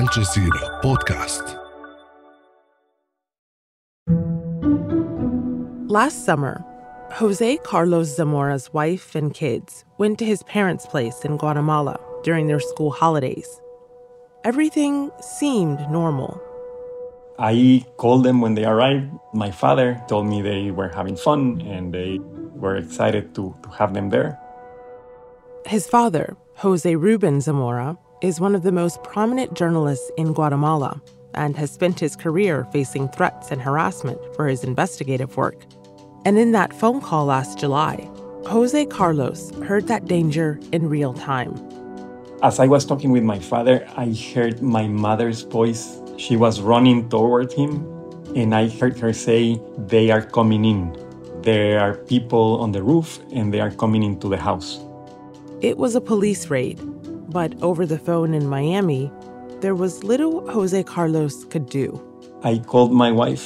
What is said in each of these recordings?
الجزيرة بودكاست. Last summer, Jose Carlos Zamora's wife and kids went to his parents' place in Guatemala during their school holidays. Everything seemed normal. I called them when they arrived. My father told me they were having fun and they were excited to have them there. His father, Jose Ruben Zamora, is one of the most prominent journalists in Guatemala and has spent his career facing threats and harassment for his investigative work. And in that phone call last July, Jose Carlos heard that danger in real time. As I was talking with my father, I heard my mother's voice. She was running toward him, and I heard her say, "They are coming in. There are people on the roof, and they are coming into the house." It was a police raid. But over the phone in Miami, there was little Jose Carlos could do. I called my wife.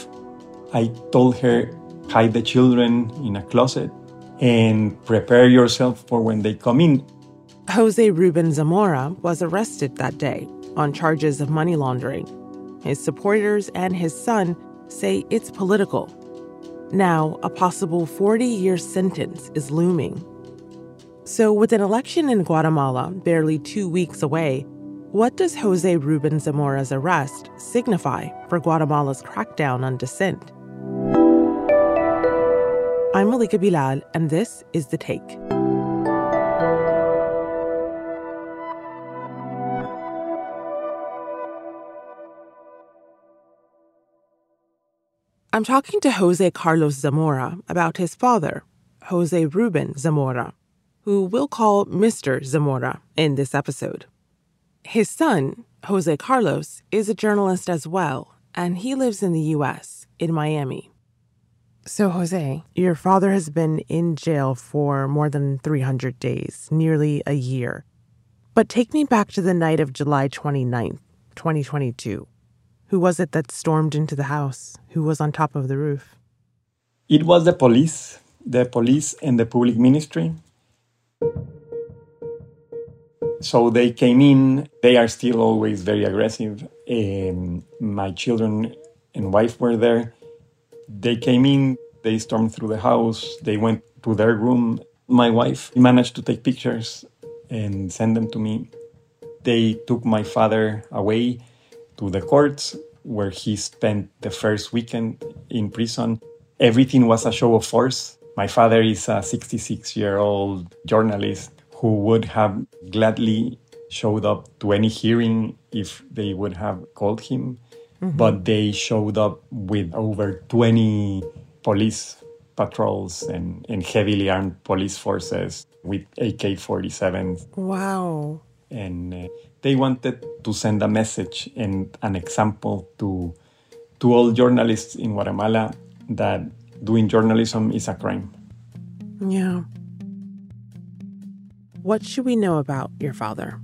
I told her, hide the children in a closet and prepare yourself for when they come in. Jose Ruben Zamora was arrested that day on charges of money laundering. His supporters and his son say it's political. Now, a possible 40-year sentence is looming. So with an election in Guatemala barely 2 weeks away, what does Jose Ruben Zamora's arrest signify for Guatemala's crackdown on dissent? I'm Malika Bilal, and this is The Take. I'm talking to Jose Carlos Zamora about his father, Jose Ruben Zamora, who we'll call Mr. Zamora in this episode. His son, Jose Carlos, is a journalist as well, and he lives in the U.S., in Miami. So, Jose, your father has been in jail for more than 300 days, nearly a year. But take me back to the night of July 29th, 2022. Who was it that stormed into the house? Who was on top of the roof? It was the police and the public ministry. So they came in. They are still always very aggressive. My children and wife were there. They came in, they stormed through the house, they went to their room. My wife managed to take pictures and send them to me. They took my father away to the courts, where he spent the first weekend in prison. Everything was a show of force. My father is a 66-year-old journalist who would have gladly showed up to any hearing if they would have called him. Mm-hmm. But they showed up with over 20 police patrols and heavily armed police forces with AK-47s. Wow. And they wanted to send a message and an example to all journalists in Guatemala that doing journalism is a crime. Yeah. What should we know about your father?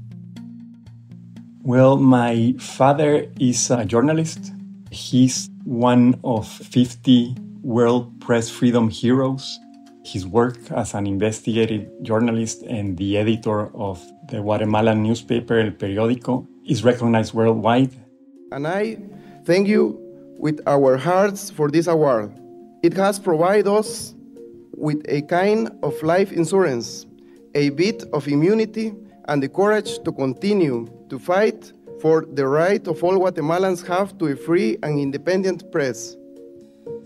Well, my father is a journalist. He's one of 50 World Press Freedom Heroes. His work as an investigative journalist and the editor of the Guatemalan newspaper El Periódico is recognized worldwide. And I thank you with our hearts for this award. It has provided us with a kind of life insurance, a bit of immunity, and the courage to continue to fight for the right of all Guatemalans have to a free and independent press.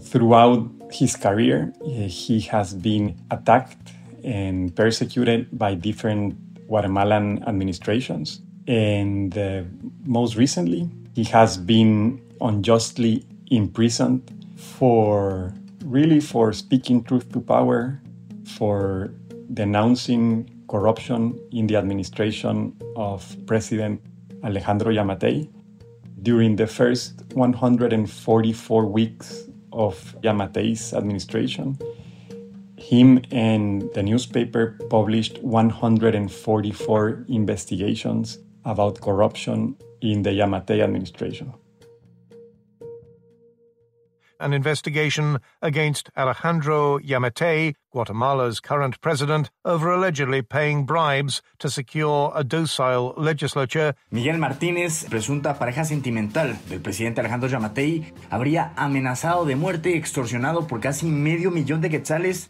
Throughout his career, he has been attacked and persecuted by different Guatemalan administrations. And most recently, he has been unjustly imprisoned for speaking truth to power, for denouncing corruption in the administration of President Alejandro Giammattei. During the first 144 weeks of Giammattei's administration, him and the newspaper published 144 investigations about corruption in the Giammattei administration. an investigation against Alejandro Giammattei, Guatemala's current president, over allegedly paying bribes to secure a docile legislature. Miguel Martínez, presunta pareja sentimental del presidente Alejandro Giammattei, habría amenazado de muerte y extorsionado por casi $500,000 de quetzales.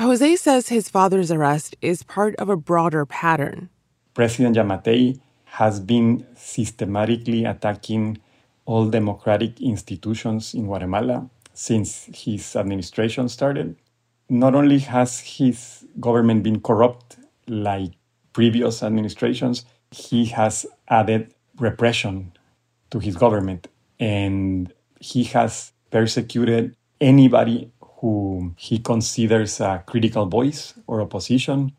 Jose says his father's arrest is part of a broader pattern. President Giammattei has been systematically attacking all democratic institutions in Guatemala since his administration started. Not only has his government been corrupt like previous administrations, he has added repression to his government, and he has persecuted anybody who he considers a critical voice or opposition,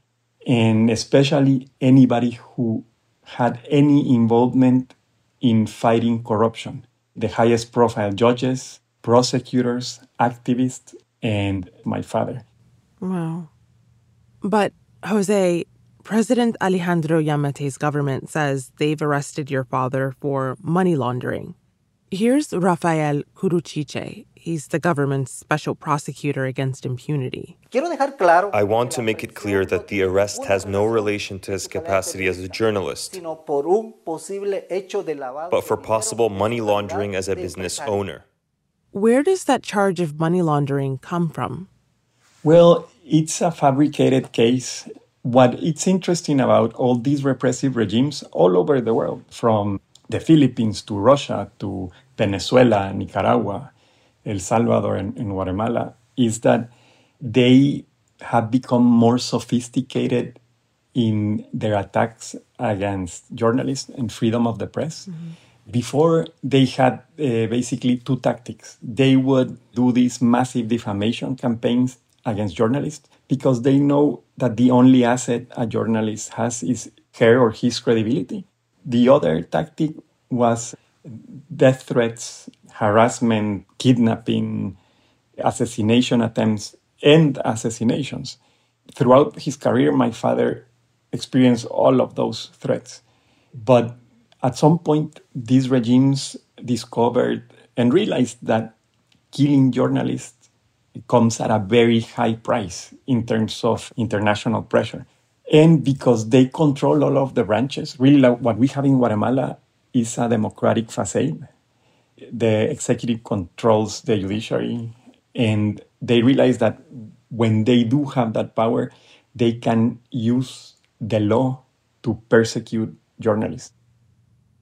and especially anybody who had any involvement in fighting corruption. The highest profile judges, prosecutors, activists, and my father. Wow. But, Jose, President Alejandro Giammattei's government says they've arrested your father for money laundering. Here's Rafael Curuchiche. He's the government's special prosecutor against impunity. I want to make it clear that the arrest has no relation to his capacity as a journalist, but for possible money laundering as a business owner. Where does that charge of money laundering come from? Well, it's a fabricated case. What's interesting about all these repressive regimes all over the world, from the Philippines to Russia to Venezuela, Nicaragua, El Salvador and Guatemala, is that they have become more sophisticated in their attacks against journalists and freedom of the press. Mm-hmm. Before, they had basically two tactics. They would do these massive defamation campaigns against journalists because they know that the only asset a journalist has is her or his credibility. The other tactic was death threats, harassment, kidnapping, assassination attempts, and assassinations. Throughout his career, my father experienced all of those threats. But at some point, these regimes discovered and realized that killing journalists comes at a very high price in terms of international pressure. And because they control all of the branches, really like what we have in Guatemala is a democratic facade. The executive controls the judiciary, and they realize that when they do have that power, they can use the law to persecute journalists.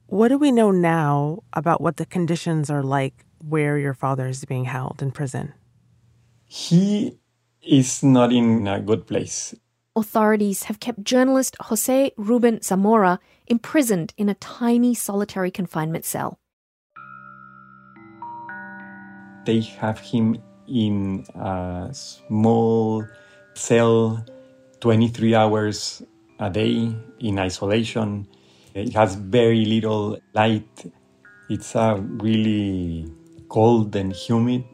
What do we know now about what the conditions are like where your father is being held in prison? He is not in a good place. Authorities have kept journalist Jose Ruben Zamora imprisoned in a tiny solitary confinement cell. They have him in a small cell 23 hours a day in isolation. It has very little light. It's a really cold and humid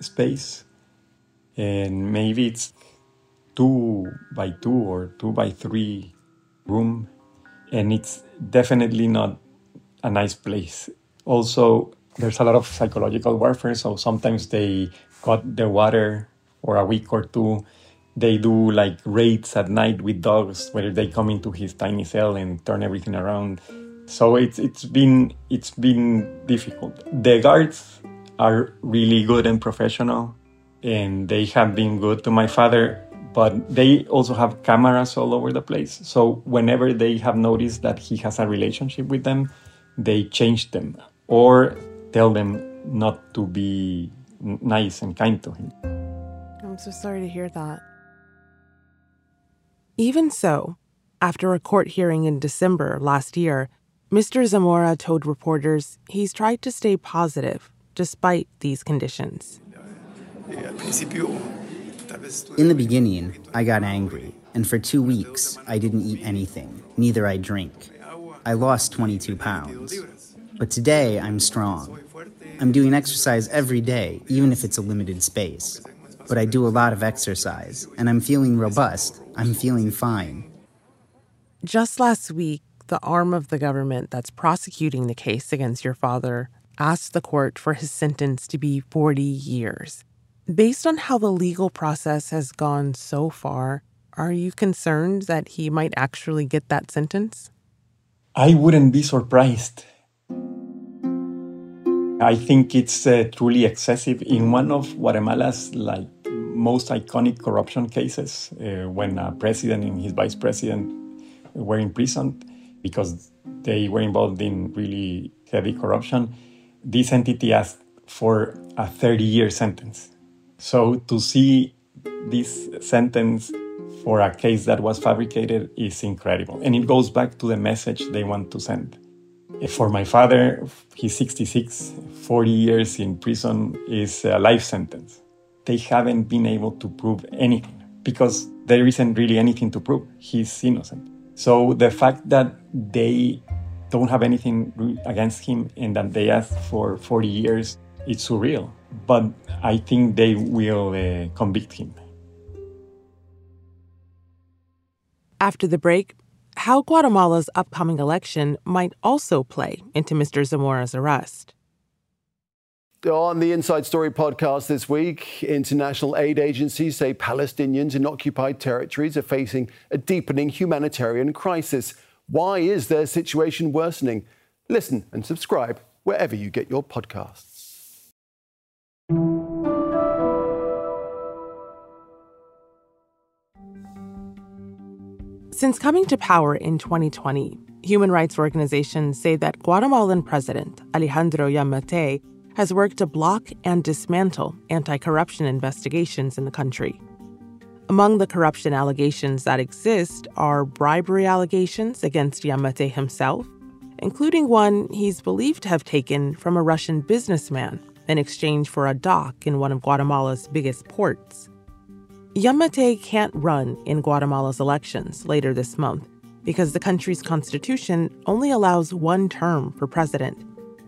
space. And maybe it's 2x2 or 2x3 room. And it's definitely not a nice place. Also, there's a lot of psychological warfare, so sometimes they cut the water for a week or two. They do like raids at night with dogs, where they come into his tiny cell and turn everything around. So it's been difficult. The guards are really good and professional, and they have been good to my father, but they also have cameras all over the place. So whenever they have noticed that he has a relationship with them, they change them or tell them not to be nice and kind to him. I'm so sorry to hear that. Even so, after a court hearing in December last year, Mr. Zamora told reporters he's tried to stay positive despite these conditions. In the beginning, I got angry, and for 2 weeks, I didn't eat anything, neither I drank. I lost 22 pounds. But today, I'm strong. I'm doing exercise every day, even if it's a limited space. But I do a lot of exercise, and I'm feeling robust. I'm feeling fine. Just last week, the arm of the government that's prosecuting the case against your father asked the court for his sentence to be 40 years. Based on how the legal process has gone so far, are you concerned that he might actually get that sentence? I wouldn't be surprised. I think it's truly excessive. In one of Guatemala's most iconic corruption cases, when a president and his vice president were imprisoned because they were involved in really heavy corruption, this entity asked for a 30-year sentence. So to see this sentence for a case that was fabricated is incredible. And it goes back to the message they want to send. For my father, he's 66, 40 years in prison is a life sentence. They haven't been able to prove anything because there isn't really anything to prove. He's innocent. So the fact that they don't have anything against him and that they asked for 40 years, it's surreal. But I think they will convict him. After the break, how Guatemala's upcoming election might also play into Mr. Zamora's arrest. On the Inside Story podcast this week, international aid agencies say Palestinians in occupied territories are facing a deepening humanitarian crisis. Why is their situation worsening? Listen and subscribe wherever you get your podcasts. Since coming to power in 2020, human rights organizations say that Guatemalan President Alejandro Giammattei has worked to block and dismantle anti-corruption investigations in the country. Among the corruption allegations that exist are bribery allegations against Giammattei himself, including one he's believed to have taken from a Russian businessman in exchange for a dock in one of Guatemala's biggest ports. Giammattei can't run in Guatemala's elections later this month because the country's constitution only allows one term for president.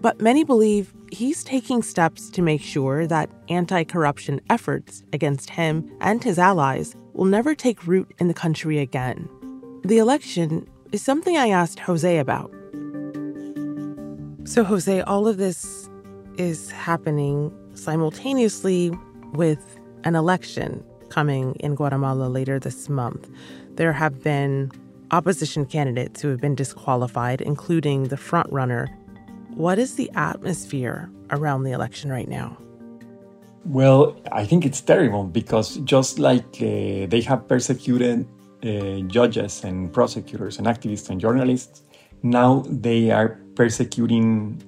But many believe he's taking steps to make sure that anti-corruption efforts against him and his allies will never take root in the country again. The election is something I asked Jose about. So, Jose, all of this is happening simultaneously with an election coming in Guatemala later this month. There have been opposition candidates who have been disqualified, including the frontrunner. What is the atmosphere around the election right now? Well, I think it's terrible because just like they have persecuted judges and prosecutors and activists and journalists, now they are persecuting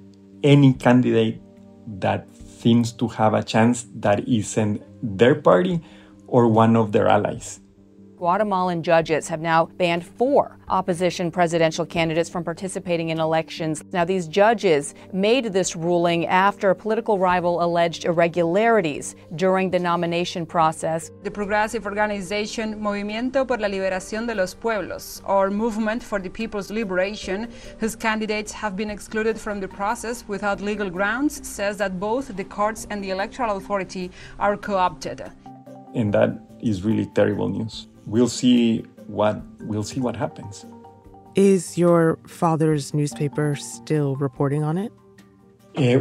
any candidate that seems to have a chance that isn't their party or one of their allies. Guatemalan judges have now banned 4 opposition presidential candidates from participating in elections. Now, these judges made this ruling after a political rival alleged irregularities during the nomination process. The progressive organization Movimiento por la Liberación de los Pueblos, or Movement for the People's Liberation, whose candidates have been excluded from the process without legal grounds, says that both the courts and the electoral authority are co-opted. And that is really terrible news. We'll see what happens. Is your father's newspaper still reporting on it?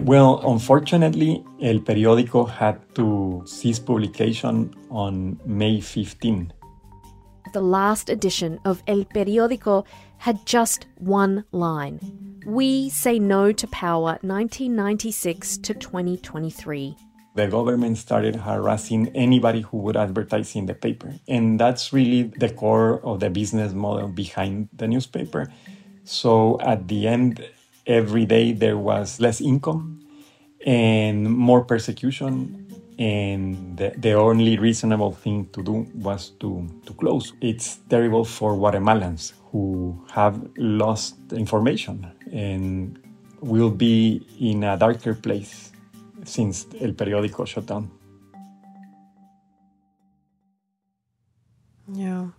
Well, unfortunately, El Periódico had to cease publication on May 15. The last edition of El Periódico had just one line. We say no to power 1996 to 2023. The government started harassing anybody who would advertise in the paper. And that's really the core of the business model behind the newspaper. So at the end, every day there was less income and more persecution. And the only reasonable thing to do was to close. It's terrible for Guatemalans who have lost information and will be in a darker place since El Periódico shut down. Yeah.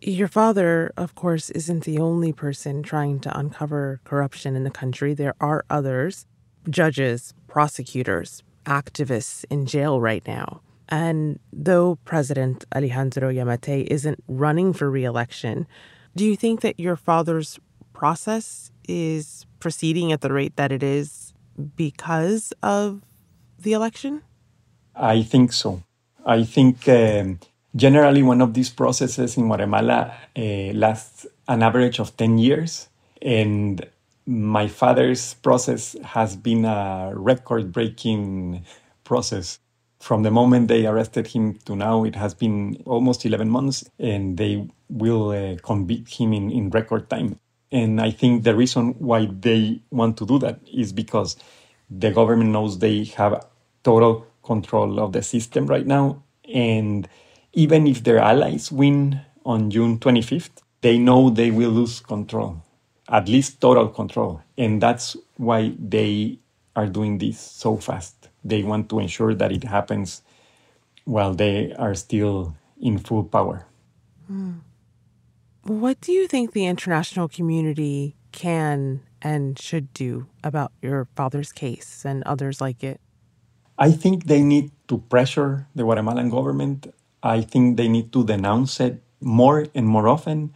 Your father, of course, isn't the only person trying to uncover corruption in the country. There are others, judges, prosecutors, activists in jail right now. And though President Alejandro Giammattei isn't running for re-election, do you think that your father's process is proceeding at the rate that it is because of the election? I think so. I think generally one of these processes in Guatemala lasts an average of 10 years. And my father's process has been a record-breaking process. From the moment they arrested him to now, it has been almost 11 months, and they will convict him in record time. And I think the reason why they want to do that is because the government knows they have total control of the system right now. And even if their allies win on June 25th, they know they will lose control, at least total control. And that's why they are doing this so fast. They want to ensure that it happens while they are still in full power. Mm. What do you think the international community can and should do about your father's case and others like it? I think they need to pressure the Guatemalan government. I think they need to denounce it more and more often.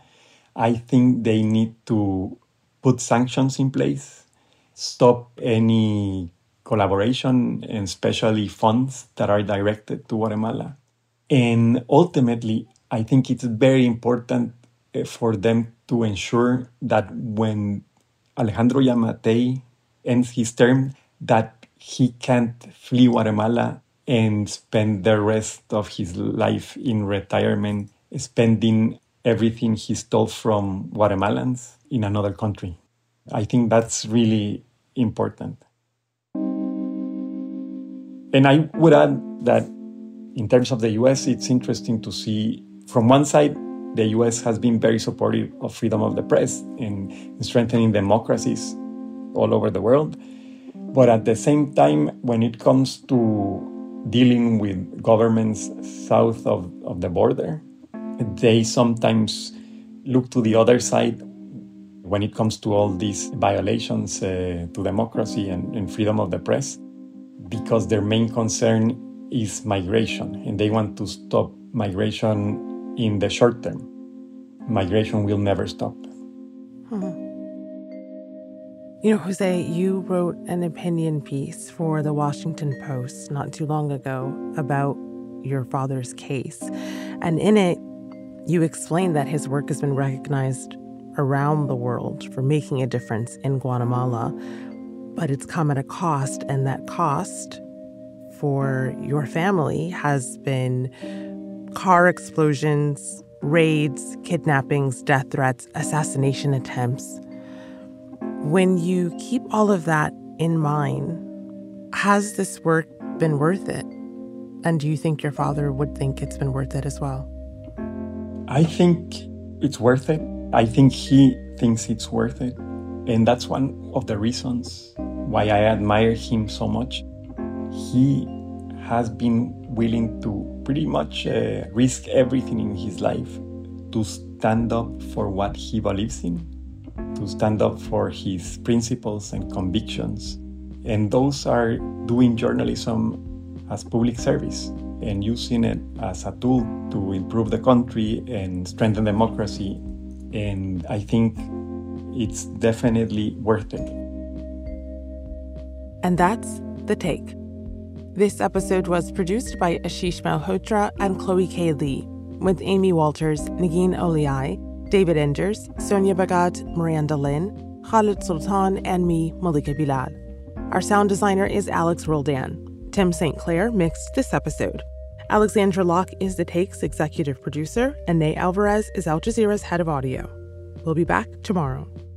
I think they need to put sanctions in place, stop any collaboration, and especially funds that are directed to Guatemala. And ultimately, I think it's very important for them to ensure that when Alejandro Giammattei ends his term, that he can't flee Guatemala and spend the rest of his life in retirement, spending everything he stole from Guatemalans in another country. I think that's really important. And I would add that in terms of the U.S., it's interesting to see, from one side, the U.S. has been very supportive of freedom of the press and strengthening democracies all over the world. But at the same time, when it comes to dealing with governments south of the border, they sometimes look to the other side when it comes to all these violations to democracy and freedom of the press, because their main concern is migration, and they want to stop migration in the short term. Migration will never stop. You know, Jose, you wrote an opinion piece for The Washington Post not too long ago about your father's case. And in it, you explained that his work has been recognized around the world for making a difference in Guatemala. But it's come at a cost, and that cost for your family has been car explosions, raids, kidnappings, death threats, assassination attempts. When you keep all of that in mind, has this work been worth it? And do you think your father would think it's been worth it as well? I think it's worth it. I think he thinks it's worth it. And that's one of the reasons why I admire him so much. He has been willing to pretty much risk everything in his life to stand up for what he believes in, to stand up for his principles and convictions. And those are doing journalism as public service and using it as a tool to improve the country and strengthen democracy. And I think it's definitely worth it. And that's The Take. This episode was produced by Ashish Malhotra and Chloe K. Li, with Amy Walters, Nagin Oliai, David Enders, Sonia Bagat, Miranda Lynn, Khaled Soltan, and me, Malika Bilal. Our sound designer is Alex Roldan. Tim St. Clair mixed this episode. Alexandra Locke is The Take's executive producer, and Ney Alvarez is Al Jazeera's head of audio. We'll be back tomorrow.